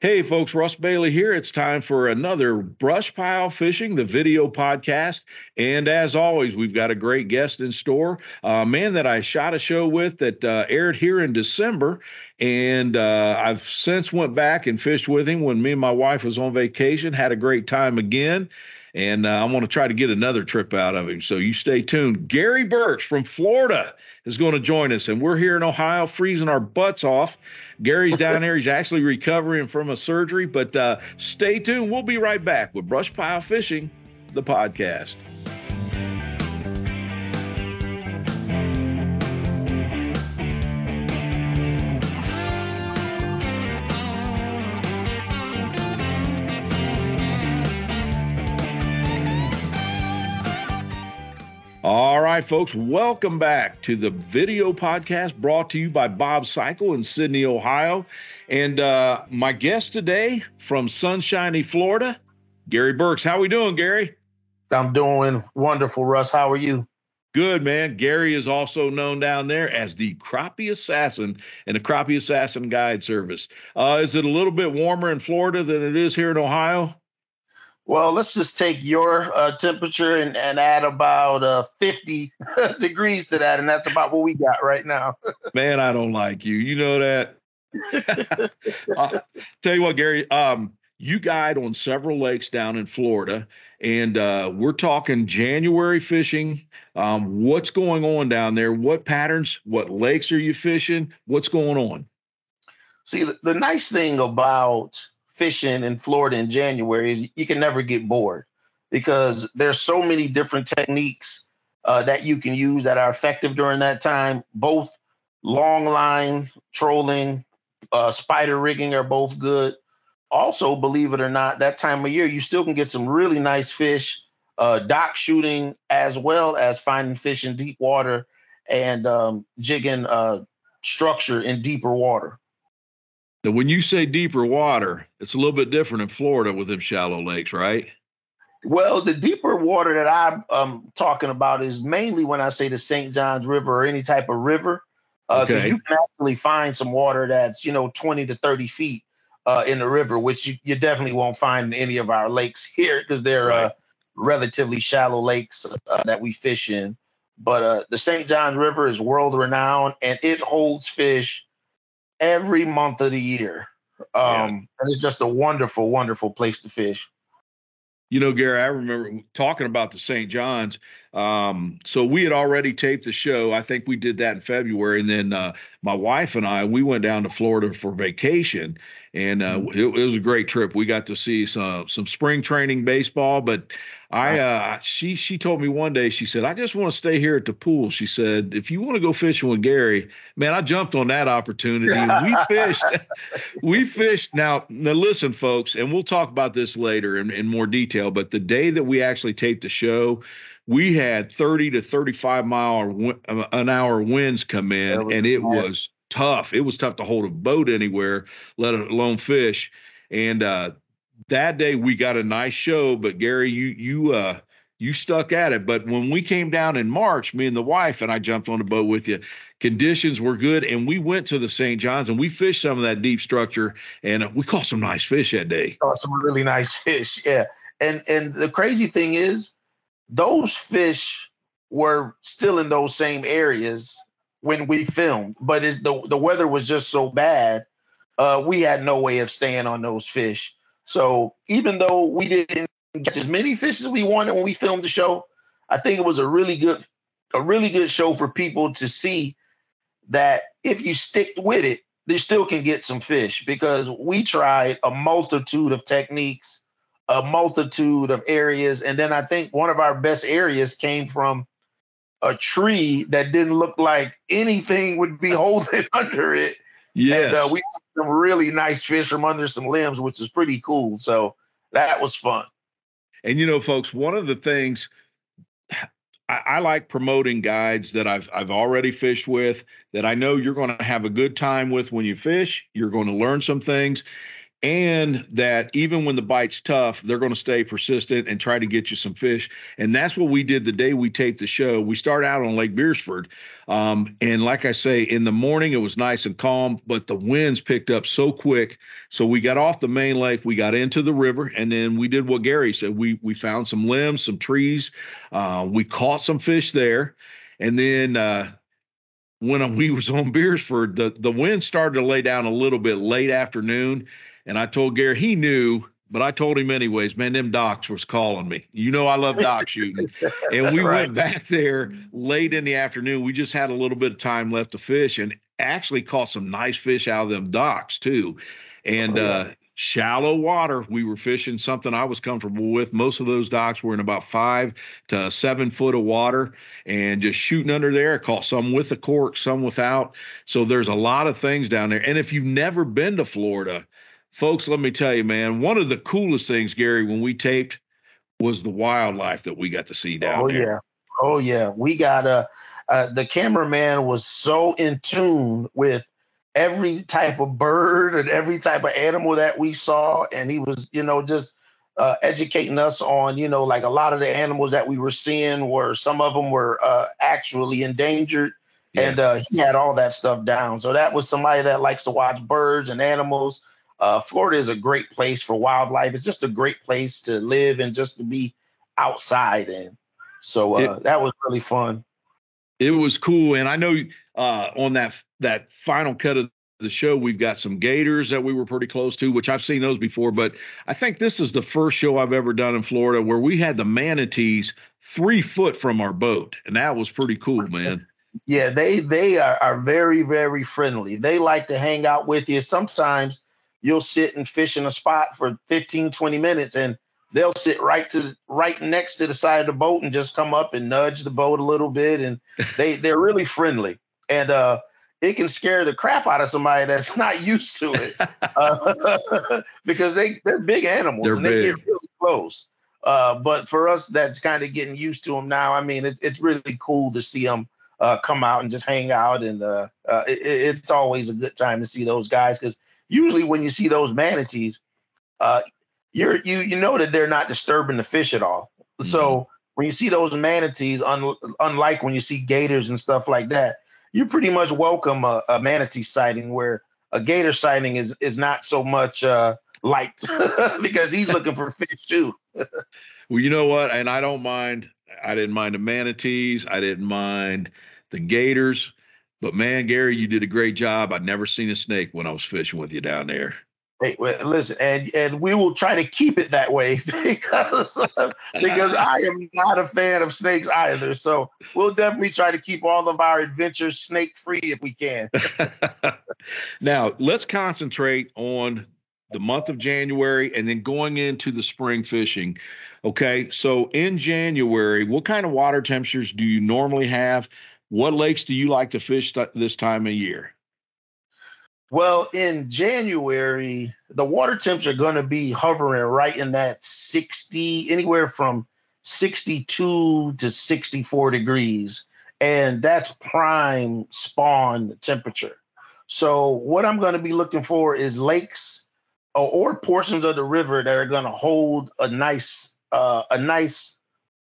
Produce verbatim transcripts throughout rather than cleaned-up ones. Hey folks, Russ Bailey here. It's time for another Brush Pile Fishing, the video podcast. And as always, we've got a great guest in store, a man that I shot a show with that uh, aired here in December. And uh, I've since went back and fished with him when me and my wife was on vacation, had a great time again. And uh, I want to try to get another trip out of him. So you stay tuned. Gary Burks from Florida is going to join us. And we're here in Ohio freezing our butts off. Gary's down here. He's actually recovering from a surgery. But uh, stay tuned. We'll be right back with Brush Pile Fishing, the podcast. All right, folks, welcome back to the video podcast brought to you by Bob Cycle in Sidney, Ohio. And uh, my guest today from sunshiny Florida, Gary Burks. How are we doing, Gary? I'm doing wonderful, Russ. How are you? Good, man. Gary is also known down there as the Crappie Assassin and the Crappie Assassin Guide Service. Uh, is it a little bit warmer in Florida than it is here in Ohio? Well, let's just take your uh, temperature and, and add about uh, fifty degrees to that, and that's about what we got right now. Man, I don't like you. You know that. I'll tell you what, Gary, um, you guide on several lakes down in Florida, and uh, we're talking January fishing. Um, what's going on down there? What patterns? What lakes are you fishing? What's going on? See, the, the nice thing about fishing in Florida in January is you can never get bored because there's so many different techniques uh, that you can use that are effective during that time. Both long line trolling, uh, spider rigging are both good. Also, believe it or not, that time of year, you still can get some really nice fish, uh, dock shooting, as well as finding fish in deep water and um, jigging uh, structure in deeper water. Now, when you say deeper water, it's a little bit different in Florida with them shallow lakes, right? Well, the deeper water that I'm um, talking about is mainly when I say the Saint John's River or any type of river, because uh, okay. you can actually find some water that's, you know, twenty to thirty feet uh, in the river, which you, you definitely won't find in any of our lakes here because they're right. uh, relatively shallow lakes uh, that we fish in. But uh, the Saint John's River is world renowned and it holds fish every month of the year. Um, yeah. And it's just a wonderful, wonderful place to fish. You know, Gary, I remember talking about the Saint John's. Um, so we had already taped the show. I think we did that in February. And then uh, my wife and I, we went down to Florida for vacation. And uh, it, it was a great trip. We got to see some, some spring training baseball. But I, uh, she, she told me one day, she said, I just want to stay here at the pool. She said, if you want to go fishing with Gary, man, I jumped on that opportunity. We fished, we fished. Now, now listen, folks, and we'll talk about this later in, in more detail, but the day that we actually taped the show, we had thirty to thirty-five mile an hour winds come in, and it was tough. It was tough to hold a boat anywhere, let alone fish. And, uh, that day we got a nice show, but Gary, you you uh you stuck at it. But when we came down in March, me and the wife and I jumped on the boat with you. Conditions were good, and we went to the Saint John's and we fished some of that deep structure, and we caught some nice fish that day. Caught some really nice fish, yeah. And and the crazy thing is, those fish were still in those same areas when we filmed, but it's the the weather was just so bad, uh, we had no way of staying on those fish. So even though we didn't catch as many fish as we wanted when we filmed the show, I think it was a really good, a really good show for people to see that if you stick with it, they still can get some fish, because we tried a multitude of techniques, a multitude of areas. And then I think one of our best areas came from a tree that didn't look like anything would be holding under it. Yes. And uh, we got some really nice fish from under some limbs, which is pretty cool. So that was fun. And, you know, folks, one of the things I, I like promoting guides that I've, I've already fished with that I know you're going to have a good time with when you fish. You're going to learn some things. and that even when the bite's tough, they're going to stay persistent and try to get you some fish. And that's what we did the day we taped the show. We started out on Lake Beresford. Um, and like I say, in the morning, it was nice and calm, but the winds picked up so quick. So we got off the main lake, we got into the river, and then we did what Gary said. We, we found some limbs, some trees. Uh, we caught some fish there. And then, uh, when we was on Beresford, the, the wind started to lay down a little bit late afternoon. And I told Gary, he knew, but I told him anyways, man, them docks was calling me. You know, I love dock shooting. And we right. went back there late in the afternoon. We just had a little bit of time left to fish and actually caught some nice fish out of them docks too. And, oh, yeah. uh, shallow water. We were fishing something I was comfortable with. Most of those docks were in about five to seven foot of water and just shooting under there. I caught some with a cork, some without. So there's a lot of things down there. And if you've never been to Florida, folks, let me tell you, man, one of the coolest things, Gary, when we taped was the wildlife that we got to see down oh, there. Oh, yeah. Oh, yeah. We got a, uh, uh, the cameraman was so in tune with every type of bird and every type of animal that we saw. And he was, you know, just uh, educating us on, you know, like a lot of the animals that we were seeing were, some of them were uh, actually endangered. Yeah. And uh, he had all that stuff down. So that was somebody that likes to watch birds and animals. Uh, Florida is a great place for wildlife. It's just a great place to live and just to be outside in. So uh, it, that was really fun. It was cool. And I know uh, on that, that final cut of the show, we've got some gators that we were pretty close to, which I've seen those before, but I think this is the first show I've ever done in Florida where we had the manatees three foot from our boat. And that was pretty cool, man. Yeah. They, they are, are very, very friendly. They like to hang out with you. Sometimes you'll sit and fish in a spot for fifteen, twenty minutes and they'll sit right to right next to the side of the boat and just come up and nudge the boat a little bit. And they, they're really friendly. And, uh, it can scare the crap out of somebody that's not used to it uh, because they, they're big animals they're and they big. Get really close. Uh, but for us, that's kind of getting used to them now. I mean, it, it's really cool to see them uh, come out and just hang out. And uh, uh, it, it's always a good time to see those guys because usually when you see those manatees, uh, you're, you you know that they're not disturbing the fish at all. Mm-hmm. So when you see those manatees, un, unlike when you see gators and stuff like that, you pretty much welcome a, a manatee sighting where a gator sighting is, is not so much uh, liked because he's looking for fish too. Well, you know what? And I don't mind. I didn't mind the manatees. I didn't mind the gators. But man, Gary, you did a great job. I'd never seen a snake when I was fishing with you down there. Hey, well, listen, and, and we will try to keep it that way because, because I am not a fan of snakes either. So we'll definitely try to keep all of our adventures snake-free if we can. Now, let's concentrate on the month of January and then going into the spring fishing. Okay, so in January, what kind of water temperatures do you normally have? What lakes do you like to fish th- this time of year? Well, in January, the water temps are going to be hovering right in that sixty, anywhere from sixty-two to sixty-four degrees. And that's prime spawn temperature. So what I'm going to be looking for is lakes or, or portions of the river that are going to hold a nice, uh, a nice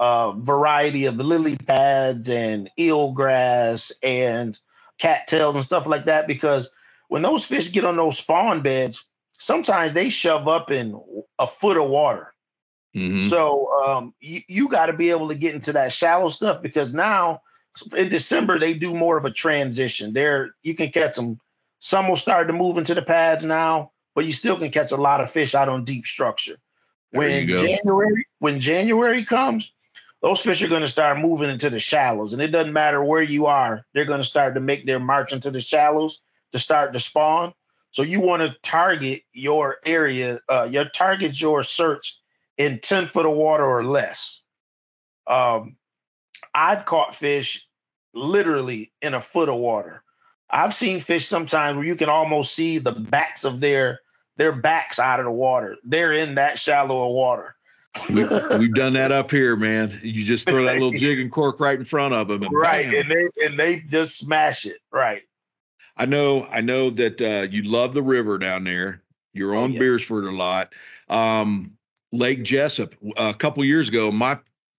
uh, variety of lily pads and eelgrass and cattails and stuff like that, because when those fish get on those spawn beds, sometimes they shove up in a foot of water. Mm-hmm. So um, you, you got to be able to get into that shallow stuff because now in December, they do more of a transition. There, you can catch them. Some will start to move into the pads now, but you still can catch a lot of fish out on deep structure. When January, when January comes, those fish are going to start moving into the shallows. And it doesn't matter where you are. They're going to start to make their march into the shallows to start to spawn. So you want to target your area, uh, your target your search in ten foot of water or less. Um, I've caught fish literally in a foot of water. I've seen fish sometimes where you can almost see the backs of their, their backs out of the water. They're in that shallow of water. we've, we've done that up here, man. You just throw that little jig and cork right in front of them. And right. Bam. And they, and they just smash it. Right. I know, I know that uh, you love the river down there, You're on oh, yeah. Beresford a lot. Um, Lake Jessup, a couple years ago, my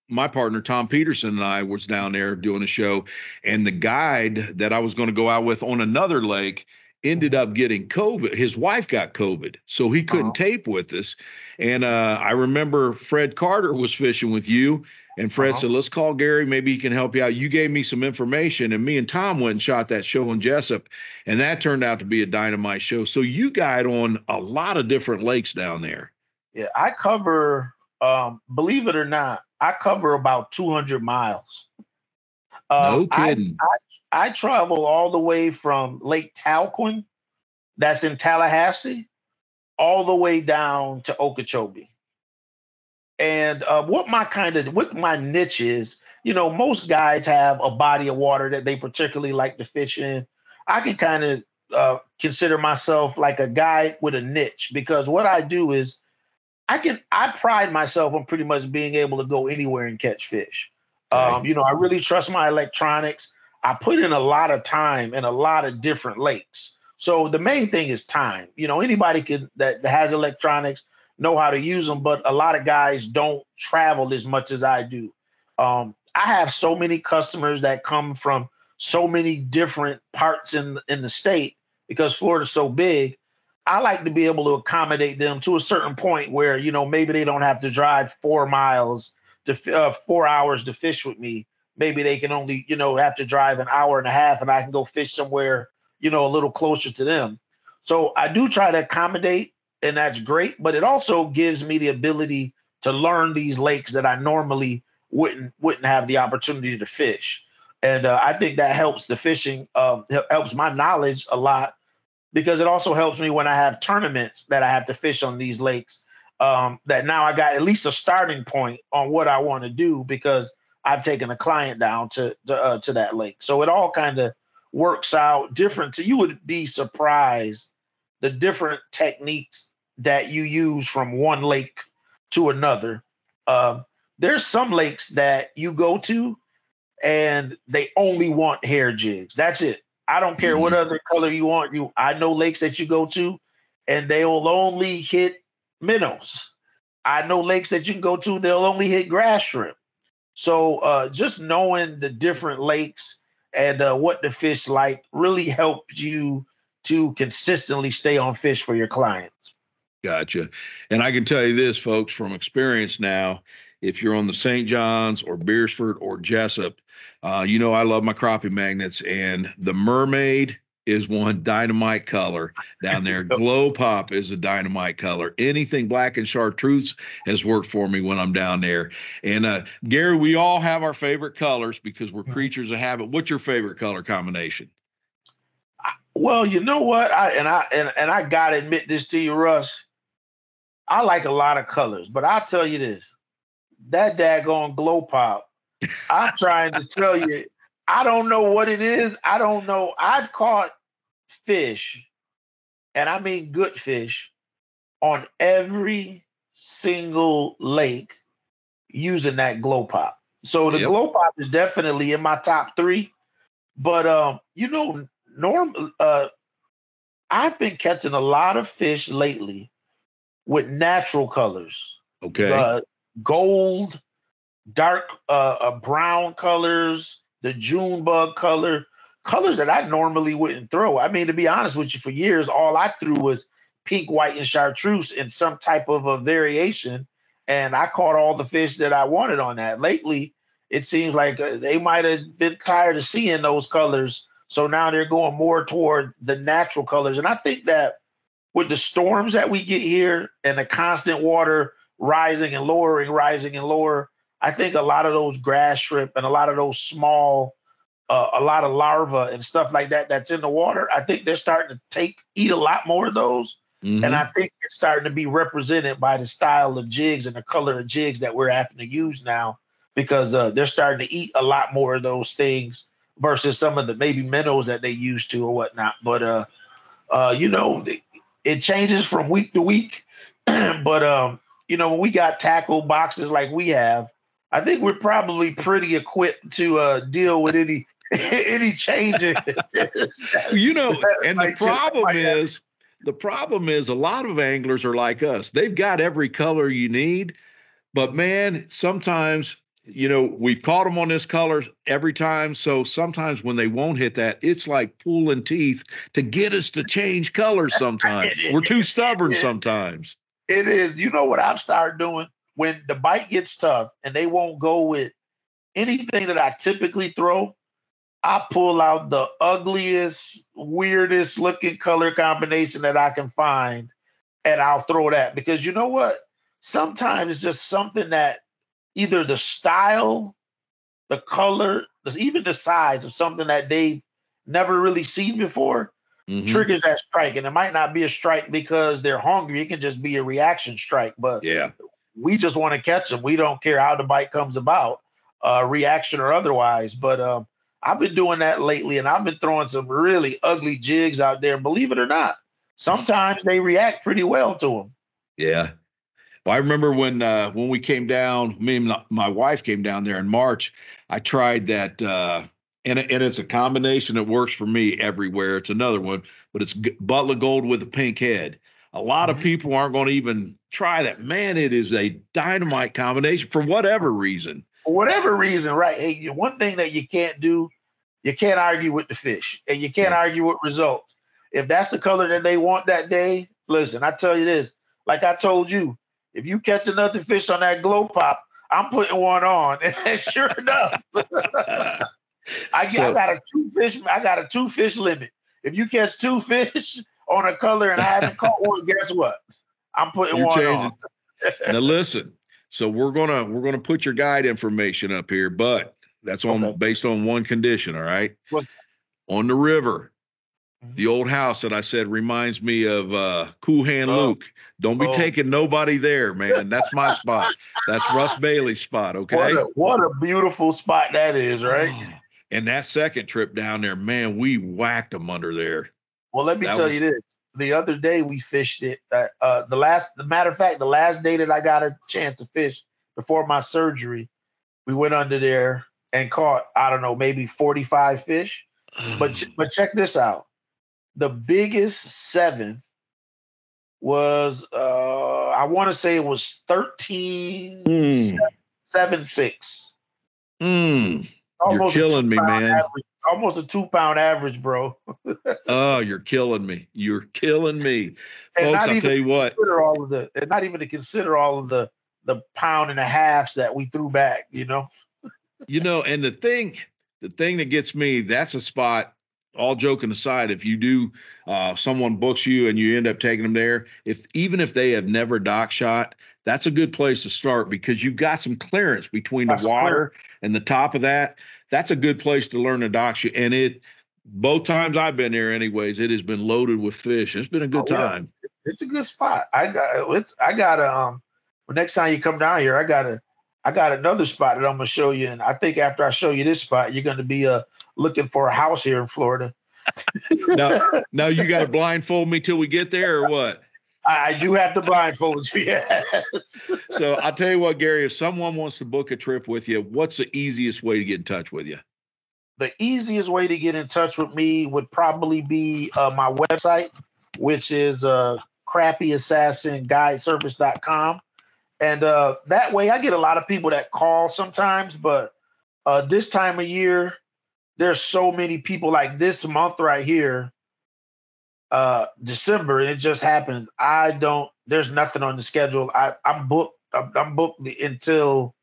my partner, Tom Peterson, and I was down there doing a show, and the guide that I was going to go out with on another lake ended up getting COVID. His wife got COVID, so he couldn't oh. tape with us. And uh, I remember Fred Carter was fishing with you, and Fred oh. said, let's call Gary. Maybe he can help you out. You gave me some information, and me and Tom went and shot that show in Jessup, and that turned out to be a dynamite show. So you guide on a lot of different lakes down there. Yeah, I cover, um, believe it or not, I cover about two hundred miles. Uh, no kidding. I, I, I travel all the way from Lake Talquin, that's in Tallahassee, all the way down to Okeechobee. And uh, what my kind of, what my niche is, you know, most guys have a body of water that they particularly like to fish in. I can kind of uh, consider myself like a guy with a niche, because what I do is I can, I pride myself on pretty much being able to go anywhere and catch fish. Right. Um, you know, I really trust my electronics. I put in a lot of time in a lot of different lakes. So the main thing is time. You know, anybody can, that, that has electronics know how to use them, but a lot of guys don't travel as much as I do. Um, I have so many customers that come from so many different parts in, in the state because Florida's so big. I like to be able to accommodate them to a certain point where, you know, maybe they don't have to drive four miles to uh, four hours to fish with me. Maybe they can only, you know, have to drive an hour and a half, and I can go fish somewhere, you know, a little closer to them. So I do try to accommodate, and that's great. But it also gives me the ability to learn these lakes that I normally wouldn't wouldn't have the opportunity to fish. And uh, I think that helps the fishing, uh, helps my knowledge a lot, because it also helps me when I have tournaments that I have to fish on these lakes, um, that now I got at least a starting point on what I want to do, because I've taken a client down to to, uh, to that lake. So it all kind of works out different. So you would be surprised the different techniques that you use from one lake to another. Uh, there's some lakes that you go to and they only want hair jigs. That's it. I don't care mm-hmm. what other color you want. You, I know lakes that you go to and they'll only hit minnows. I know lakes that you can go to, they'll only hit grass shrimp. So uh, just knowing the different lakes and uh, what the fish like really helps you to consistently stay on fish for your clients. Gotcha. And I can tell you this, folks, from experience now, if you're on the Saint John's or Beresford or Jessup, uh, you know I love my crappie magnets, and the mermaid is one dynamite color down there. Glow Pop is a dynamite color. Anything black and chartreuse has worked for me when I'm down there. And uh, Gary, we all have our favorite colors because we're creatures of habit. What's your favorite color combination? I, well, you know what? I and I and, and I gotta admit this to you, Russ. I like a lot of colors, but I'll tell you this: that daggone Glow Pop. I'm trying to tell you. I don't know what it is. I don't know. I've caught fish, and I mean good fish, on every single lake using that Glow Pop. So the yep. Glow Pop is definitely in my top three. But, um, you know, norm, uh, I've been catching a lot of fish lately with natural colors. Okay. Uh, gold, dark uh, uh, brown colors, the June bug color, colors that I normally wouldn't throw. I mean, to be honest with you, for years, all I threw was pink, white, and chartreuse in some type of a variation, and I caught all the fish that I wanted on that. Lately, it seems like they might have been tired of seeing those colors, so now they're going more toward the natural colors. And I think that with the storms that we get here and the constant water rising and lowering, rising and lower, I think a lot of those grass shrimp and a lot of those small, uh, a lot of larvae and stuff like that that's in the water, I think they're starting to take, eat a lot more of those. Mm-hmm. And I think it's starting to be represented by the style of jigs and the color of jigs that we're having to use now, because uh, they're starting to eat a lot more of those things versus some of the maybe minnows that they used to or whatnot. But, uh, uh, you know, it changes from week to week. But, um, you know, when we got tackle boxes like we have, I think we're probably pretty equipped to uh, deal with any any changes. You know, and the problem is The problem is a lot of anglers are like us. They've got every color you need, but man, sometimes, you know, we've caught them on this color every time. So sometimes when they won't hit that, it's like pulling teeth to get us to change colors sometimes. We're too stubborn sometimes. It is. You know what I've started doing? When the bite gets tough and they won't go with anything that I typically throw, I pull out the ugliest, weirdest looking color combination that I can find, and I'll throw that. Because you know what? Sometimes it's just something that either the style, the color, even the size of something that they've never really seen before mm-hmm. triggers that strike. And it might not be a strike because they're hungry. It can just be a reaction strike. But yeah, we just want to catch them. We don't care how the bite comes about, uh, reaction or otherwise. But um, I've been doing that lately, and I've been throwing some really ugly jigs out there. Believe it or not, sometimes they react pretty well to them. Yeah. Well, I remember when uh, when we came down, me and my wife came down there in March, I tried that, uh, and, and it's a combination that works for me everywhere. It's another one, but it's Butler Gold with a pink head. A lot mm-hmm. of people aren't going to even try that. Man, it is a dynamite combination for whatever reason. For whatever reason, right? Hey, one thing that you can't do, you can't argue with the fish, and you can't yeah. argue with results. If that's the color that they want that day, listen, I tell you this, like I told you, if you catch another fish on that glow pop, I'm putting one on. And sure enough, I, so, I got a two fish. I got a two fish limit. If you catch two fish on a color and I haven't caught one, guess what? I'm putting one changing. on. Now listen. So we're gonna we're gonna put your guide information up here, but that's on okay. based on one condition. All right. What's on the river? The old house that I said reminds me of uh, Cool Hand oh. Luke. Don't be oh. taking nobody there, man. That's my spot. That's Russ Bailey's spot, okay? What a, what a beautiful spot that is, right? Oh. And that second trip down there, man, we whacked them under there. Well, let me that tell was... you this. The other day we fished it. Uh, uh, the last, the matter of fact, the last day that I got a chance to fish before my surgery, we went under there and caught, I don't know, maybe forty-five fish. But ch- But check this out. The biggest seven was, uh, I want to say it was thirteen, mm. seven, seven, six. Mm. You're killing me, man. Average, almost a two pound average, bro. Oh, you're killing me. You're killing me. And folks, I'll tell you what. All of the, and not even to consider all of the, the pound and a halves that we threw back, you know? You know, and the thing, the thing that gets me, that's a spot. All joking aside, if you do, uh, someone books you and you end up taking them there, if even if they have never dock shot, that's a good place to start because you've got some clearance between the that's water clear. and the top of that. That's a good place to learn to dock shot. And it, both times I've been there, anyways, it has been loaded with fish. It's been a good oh, time. Yeah. It's a good spot. I got it's. I got a. Um, well, next time you come down here, I got a. I got another spot that I'm gonna show you, and I think after I show you this spot, you're gonna be uh, looking for a house here in Florida. now, now you gotta blindfold me till we get there, or what? I, I do have to blindfold you. Yes. So I'll tell you what, Gary. If someone wants to book a trip with you, what's the easiest way to get in touch with you? The easiest way to get in touch with me would probably be uh, my website, which is uh, crappie assassin guide service dot com. And uh, that way, I get a lot of people that call sometimes, but uh, this time of year, there's so many people like this month right here, uh, December, and it just happens. I don't, there's nothing on the schedule. I, I'm booked. I'm, I'm booked until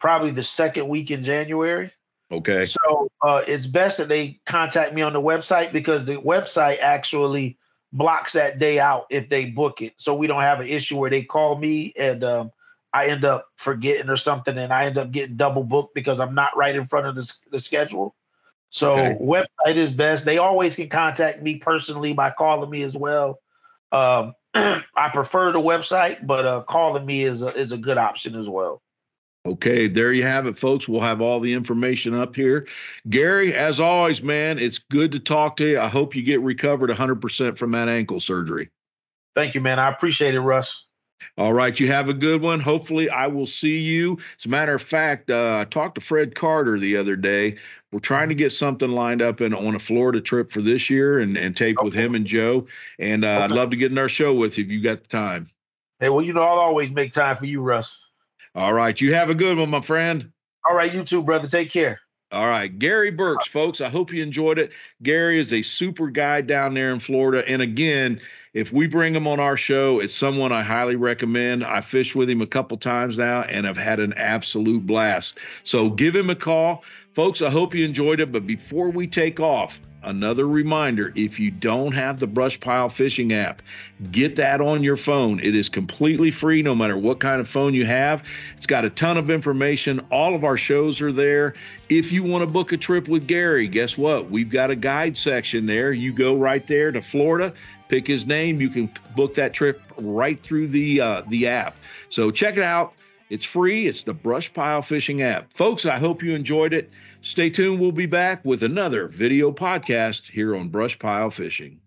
probably the second week in January. Okay. So uh, it's best that they contact me on the website because the website actually blocks that day out if they book it. So we don't have an issue where they call me and um, I end up forgetting or something and I end up getting double booked because I'm not right in front of the, the schedule. So okay. Website is best. They always can contact me personally by calling me as well. Um, I prefer the website, but uh, calling me is a, is a good option as well. Okay, there you have it, folks. We'll have all the information up here. Gary, as always, man, it's good to talk to you. I hope you get recovered one hundred percent from that ankle surgery. Thank you, man. I appreciate it, Russ. All right. You have a good one. Hopefully I will see you. As a matter of fact, uh, I talked to Fred Carter the other day. We're trying to get something lined up in, on a Florida trip for this year and, and tape okay. with him and Joe. And uh, okay. I'd love to get in our show with you if you got the time. Hey, well, you know, I'll always make time for you, Russ. All right. You have a good one, my friend. All right. You too, brother. Take care. All right. Gary Burks, folks. I hope you enjoyed it. Gary is a super guy down there in Florida. And again, if we bring him on our show, it's someone I highly recommend. I fished with him a couple times now and I've had an absolute blast. So give him a call. Folks, I hope you enjoyed it. But before we take off, another reminder, if you don't have the Brush Pile Fishing app, get that on your phone. It is completely free, no matter what kind of phone you have. It's got a ton of information. All of our shows are there. If you want to book a trip with Gary, guess what? We've got a guide section there. You go right there to Florida, pick his name. You can book that trip right through the, uh, the app. So check it out. It's free. It's the Brush Pile Fishing app. Folks, I hope you enjoyed it. Stay tuned. We'll be back with another video podcast here on Brush Pile Fishing.